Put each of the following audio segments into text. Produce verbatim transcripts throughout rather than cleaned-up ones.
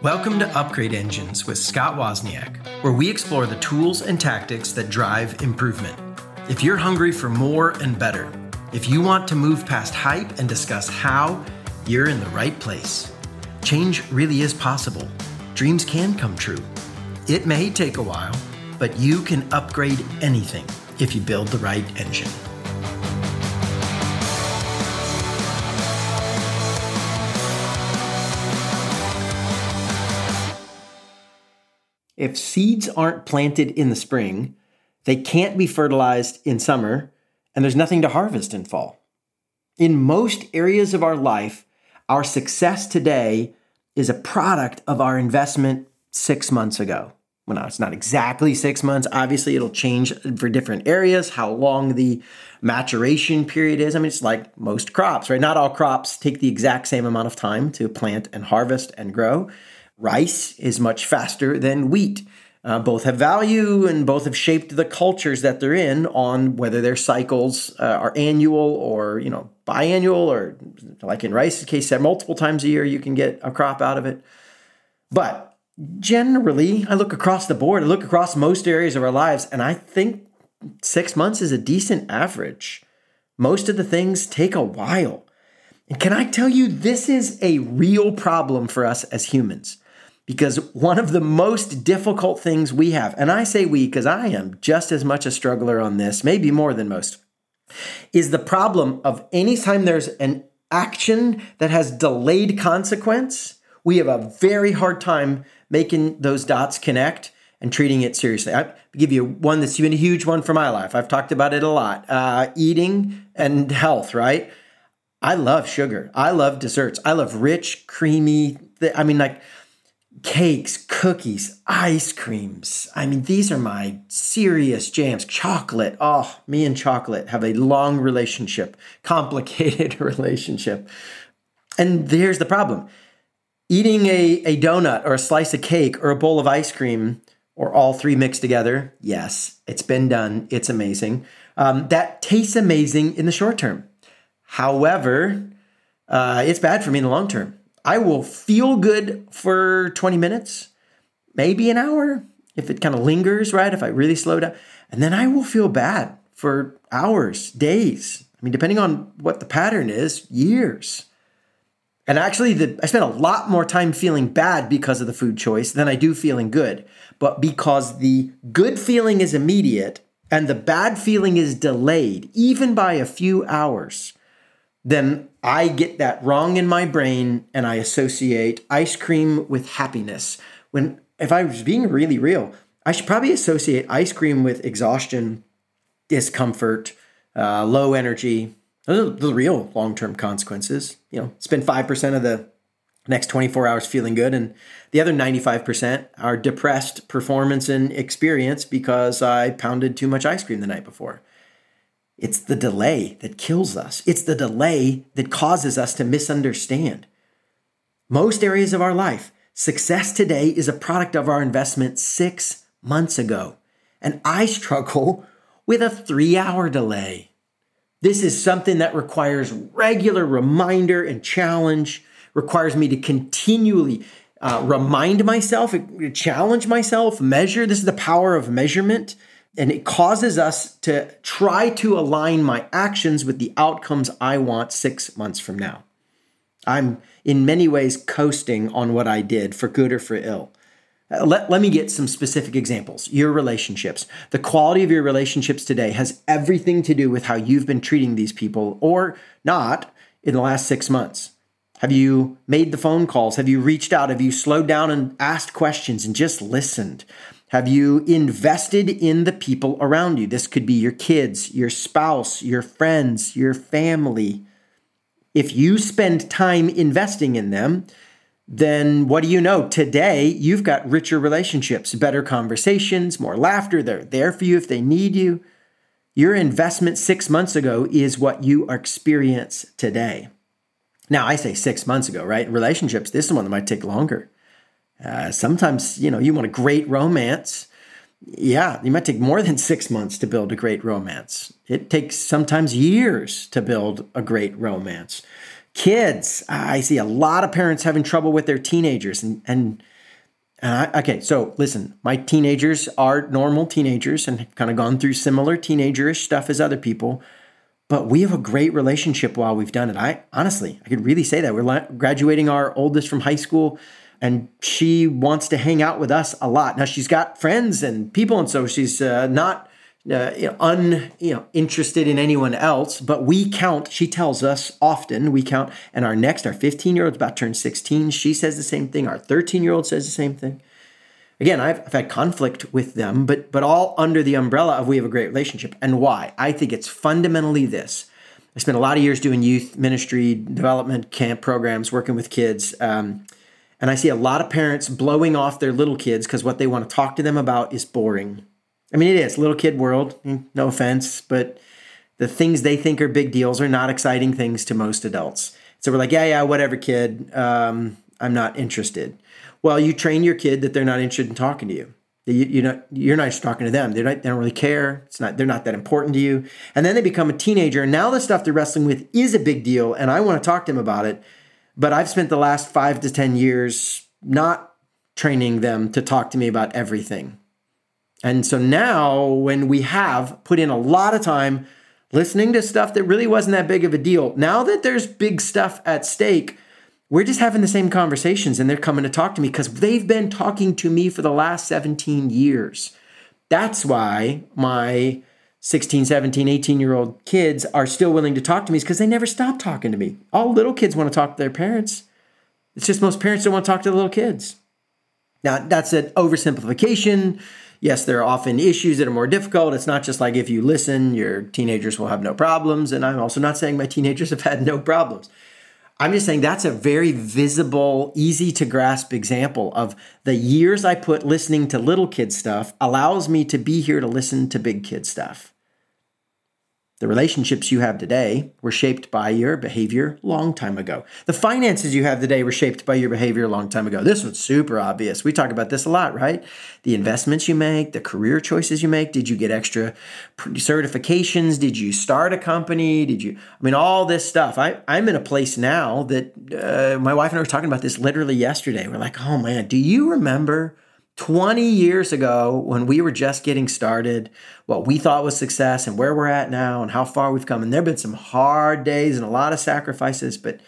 Welcome to Upgrade Engines with Scott Wozniak, where we explore the tools and tactics that drive improvement. If you're hungry for more and better, if you want to move past hype and discuss how, you're in the right place. Change really is possible. Dreams can come true. It may take a while, but you can upgrade anything if you build the right engine. If seeds aren't planted in the spring, they can't be fertilized in summer, and there's nothing to harvest in fall. In most areas of our life, our success today is a product of our investment six months ago. Well, no, it's not exactly six months. Obviously, it'll change for different areas, how long the maturation period is. I mean, it's like most crops, right? Not all crops take the exact same amount of time to plant and harvest and grow. Rice is much faster than wheat. Uh, both have value and both have shaped the cultures that they're in on whether their cycles uh, are annual or, you know, biannual, or like in rice's case, multiple times a year you can get a crop out of it. But generally, I look across the board, I look across most areas of our lives, and I think six months is a decent average. Most of the things take a while. And can I tell you, this is a real problem for us as humans, because one of the most difficult things we have, and I say we because I am just as much a struggler on this, maybe more than most, is the problem of anytime there's an action that has delayed consequence, we have a very hard time making those dots connect and treating it seriously. I'll give you one that's been a huge one for my life. I've talked about it a lot. Uh, eating and health, right? I love sugar. I love desserts. I love rich, creamy, th- I mean, like cakes, cookies, ice creams. I mean, these are my serious jams. Chocolate. Oh, me and chocolate have a long relationship, complicated relationship. And here's the problem. Eating a, a donut or a slice of cake or a bowl of ice cream, or all three mixed together, yes, it's been done. It's amazing. Um, that tastes amazing in the short term. However, uh, it's bad for me in the long term. I will feel good for twenty minutes, maybe an hour, if it kind of lingers, right? If I really slow down. And then I will feel bad for hours, days. I mean, depending on what the pattern is, years. And actually, the, I spent a lot more time feeling bad because of the food choice than I do feeling good. But because the good feeling is immediate and the bad feeling is delayed, even by a few hours, then I get that wrong in my brain and I associate ice cream with happiness. When, if I was being really real, I should probably associate ice cream with exhaustion, discomfort, uh, low energy. Those are the real long-term consequences. You know, spend five percent of the next twenty-four hours feeling good, and the other ninety-five percent are depressed performance and experience because I pounded too much ice cream the night before. It's the delay that kills us. It's the delay that causes us to misunderstand. Most areas of our life, success today is a product of our investment six months ago. And I struggle with a three-hour delay. This is something that requires regular reminder and challenge, requires me to continually uh, remind myself, challenge myself, measure. This is the power of measurement. And it causes us to try to align my actions with the outcomes I want six months from now. I'm in many ways coasting on what I did, for good or for ill. Let, let me get some specific examples. Your relationships. The quality of your relationships today has everything to do with how you've been treating these people or not in the last six months. Have you made the phone calls? Have you reached out? Have you slowed down and asked questions and just listened? Have you invested in the people around you? This could be your kids, your spouse, your friends, your family. If you spend time investing in them, then what do you know? Today, you've got richer relationships, better conversations, more laughter. They're there for you if they need you. Your investment six months ago is what you experience today. Now, I say six months ago, right? Relationships, this is one that might take longer. Uh, sometimes, you know, you want a great romance. Yeah, you might take more than six months to build a great romance. It takes sometimes years to build a great romance. Kids, I see a lot of parents having trouble with their teenagers. And, and, and I, okay, so listen, my teenagers are normal teenagers and have kind of gone through similar teenager-ish stuff as other people. But we have a great relationship while we've done it. I honestly, I could really say that. We're la- graduating our oldest from high school, and she wants to hang out with us a lot. Now, she's got friends and people, and so she's uh, not Uh, you know, un, you know, interested in anyone else, but we count, she tells us often, we count, and our next, our fifteen-year-old's about to turn sixteen. She says the same thing. Our thirteen-year-old says the same thing. Again, I've, I've had conflict with them, but but all under the umbrella of we have a great relationship. And why? I think it's fundamentally this. I spent a lot of years doing youth ministry, development camp programs, working with kids, um, and I see a lot of parents blowing off their little kids because what they want to talk to them about is boring. I mean, it is little kid world, no offense, but the things they think are big deals are not exciting things to most adults. So we're like, yeah, yeah, whatever, kid. Um, I'm not interested. Well, you train your kid that they're not interested in talking to you. You, you know, you're not just talking to them. They're not, they don't really care. It's not, they're not that important to you. And then they become a teenager. And now the stuff they're wrestling with is a big deal. And I want to talk to them about it. But I've spent the last five to ten years not training them to talk to me about everything. And so now when we have put in a lot of time listening to stuff that really wasn't that big of a deal, now that there's big stuff at stake, we're just having the same conversations and they're coming to talk to me because they've been talking to me for the last seventeen years. That's why my sixteen, seventeen, eighteen-year-old kids are still willing to talk to me, is because they never stop talking to me. All little kids want to talk to their parents. It's just most parents don't want to talk to the little kids. Now, that's an oversimplification. Yes, there are often issues that are more difficult. It's not just like if you listen, your teenagers will have no problems. And I'm also not saying my teenagers have had no problems. I'm just saying that's a very visible, easy to grasp example of the years I put listening to little kid stuff allows me to be here to listen to big kid stuff. The relationships you have today were shaped by your behavior a long time ago. The finances you have today were shaped by your behavior a long time ago. This one's super obvious. We talk about this a lot, right? The investments you make, the career choices you make. Did you get extra certifications? Did you start a company? Did you, I mean, all this stuff. I, I'm in a place now that uh, my wife and I were talking about this literally yesterday. We're like, oh man, do you remember twenty years ago, when we were just getting started, what we thought was success and where we're at now and how far we've come? And there have been some hard days and a lot of sacrifices, but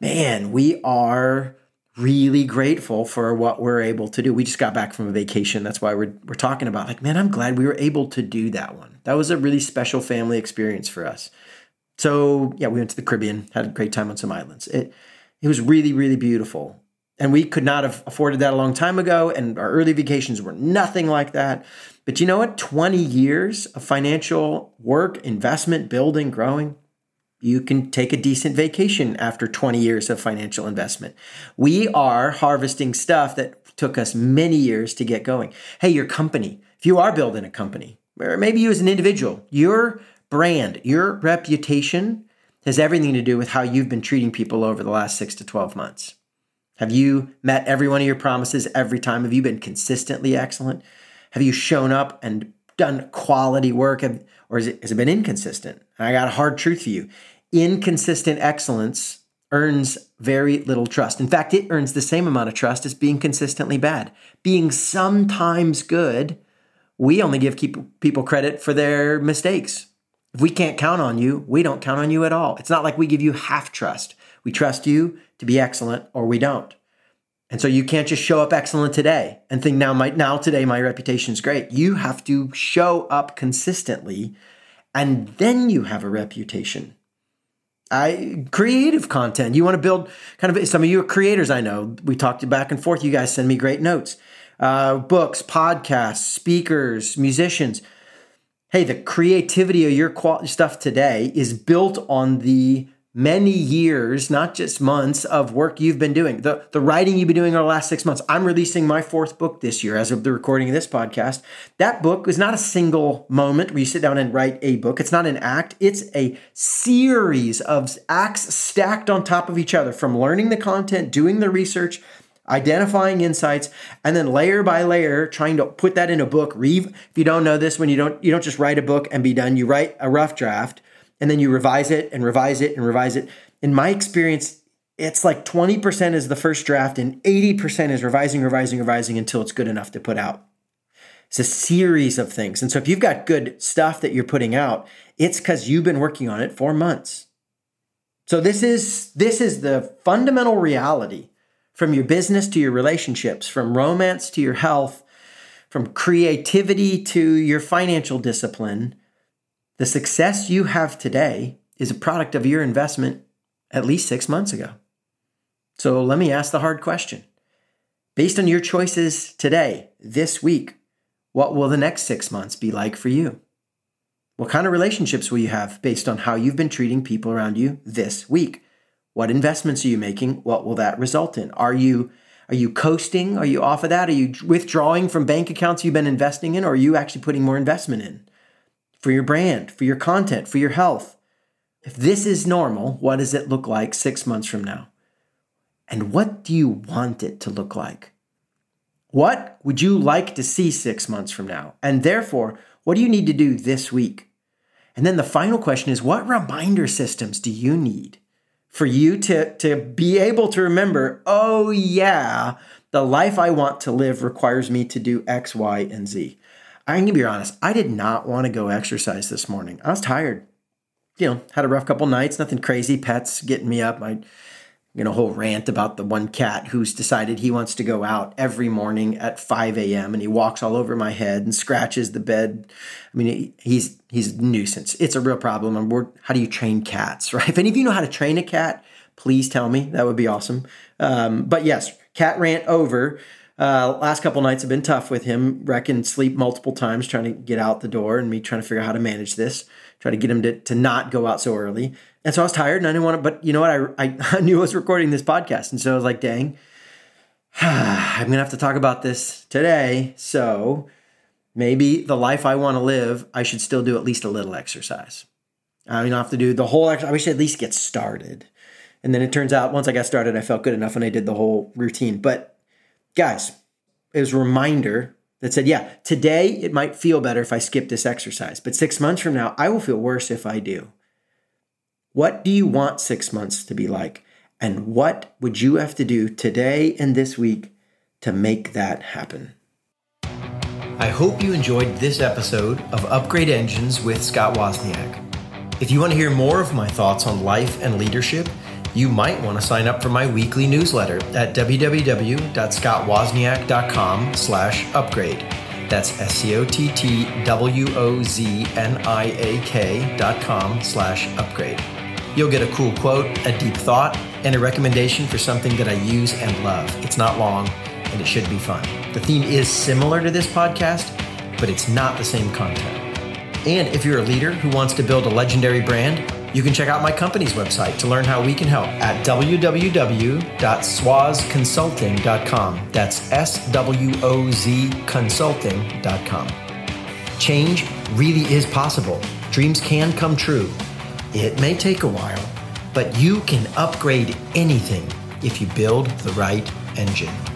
man, we are really grateful for what we're able to do. We just got back from a vacation. That's why we're we're talking about, like, man, I'm glad we were able to do that one. That was a really special family experience for us. So yeah, we went to the Caribbean, had a great time on some islands. It it was really, really beautiful. And we could not have afforded that a long time ago. And our early vacations were nothing like that. But you know what? twenty years of financial work, investment, building, growing. You can take a decent vacation after twenty years of financial investment. We are harvesting stuff that took us many years to get going. Hey, your company, if you are building a company, or maybe you as an individual, your brand, your reputation has everything to do with how you've been treating people over the last six to twelve months. Have you met every one of your promises every time? Have you been consistently excellent? Have you shown up and done quality work? Or has it, has it been inconsistent? And I got a hard truth for you. Inconsistent excellence earns very little trust. In fact, it earns the same amount of trust as being consistently bad. Being sometimes good, we only give keep, people credit for their mistakes. If we can't count on you, we don't count on you at all. It's not like we give you half trust. We trust you to be excellent, or we don't. And so you can't just show up excellent today and think now my now today my reputation's great. You have to show up consistently, and then you have a reputation. I creative content. You want to build kind of some of you are creators. I know we talked back and forth. You guys send me great notes, uh, books, podcasts, speakers, musicians. Hey, the creativity of your qual- stuff today is built on the many years, not just months, of work you've been doing. The the writing you've been doing over the last six months. I'm releasing my fourth book this year as of the recording of this podcast. That book is not a single moment where you sit down and write a book. It's not an act. It's a series of acts stacked on top of each other, from learning the content, doing the research, identifying insights, and then layer by layer, trying to put that in a book. Reeve, if you don't know this, when you don't, you don't just write a book and be done. You write a rough draft. And then you revise it and revise it and revise it. in my experience, it's like twenty percent is the first draft and eighty percent is revising, revising, revising until it's good enough to put out. It's a series of things. And so if you've got good stuff that you're putting out, it's because you've been working on it for months. So this is this is the fundamental reality from your business to your relationships, from romance to your health, from creativity to your financial discipline. The success you have today is a product of your investment at least six months ago. So let me ask the hard question. Based on your choices today, this week, what will the next six months be like for you? What kind of relationships will you have based on how you've been treating people around you this week? What investments are you making? What will that result in? Are you are you coasting? Are you off of that? Are you withdrawing from bank accounts you've been investing in? Or are you actually putting more investment in for your brand, for your content, for your health? If this is normal, what does it look like six months from now? And what do you want it to look like? What would you like to see six months from now? And therefore, what do you need to do this week? And then the final question is, what reminder systems do you need for you to, to be able to remember, oh yeah, the life I want to live requires me to do X, Y, and Z. I'm going to be honest. I did not want to go exercise this morning. I was tired. You know, had a rough couple nights, nothing crazy, pets getting me up. I You know, whole rant about the one cat who's decided he wants to go out every morning at five a.m. and he walks all over my head and scratches the bed. I mean, he's he's a nuisance. It's a real problem. And we're, how do you train cats, right? If any of you know how to train a cat, please tell me. That would be awesome. Um, but yes, cat rant over. Uh, last couple nights have been tough with him, wrecking sleep multiple times, trying to get out the door and me trying to figure out how to manage this, try to get him to, to not go out so early. And so I was tired and I didn't want to, but you know what? I, I, I knew I was recording this podcast. And so I was like, dang, I'm going to have to talk about this today. So maybe the life I want to live, I should still do at least a little exercise. I don't have to do the whole exercise. I wish I'd at least get started. And then it turns out once I got started, I felt good enough and I did the whole routine. But guys, it was a reminder that said, yeah, today it might feel better if I skip this exercise, but six months from now, I will feel worse if I do. What do you want six months to be like? And what would you have to do today and this week to make that happen? I hope you enjoyed this episode of Upgrade Engines with Scott Wozniak. If you want to hear more of my thoughts on life and leadership, you might want to sign up for my weekly newsletter at w w w dot scott wozniak dot com slash upgrade. That's S C O T T W O Z N I A K dot com slash upgrade. You'll get a cool quote, a deep thought, and a recommendation for something that I use and love. It's not long, and it should be fun. The theme is similar to this podcast, but it's not the same content. And if you're a leader who wants to build a legendary brand, you can check out my company's website to learn how we can help at w w w dot swoz consulting dot com. That's S W O Z consulting dot com. Change really is possible. Dreams can come true. It may take a while, but you can upgrade anything if you build the right engine.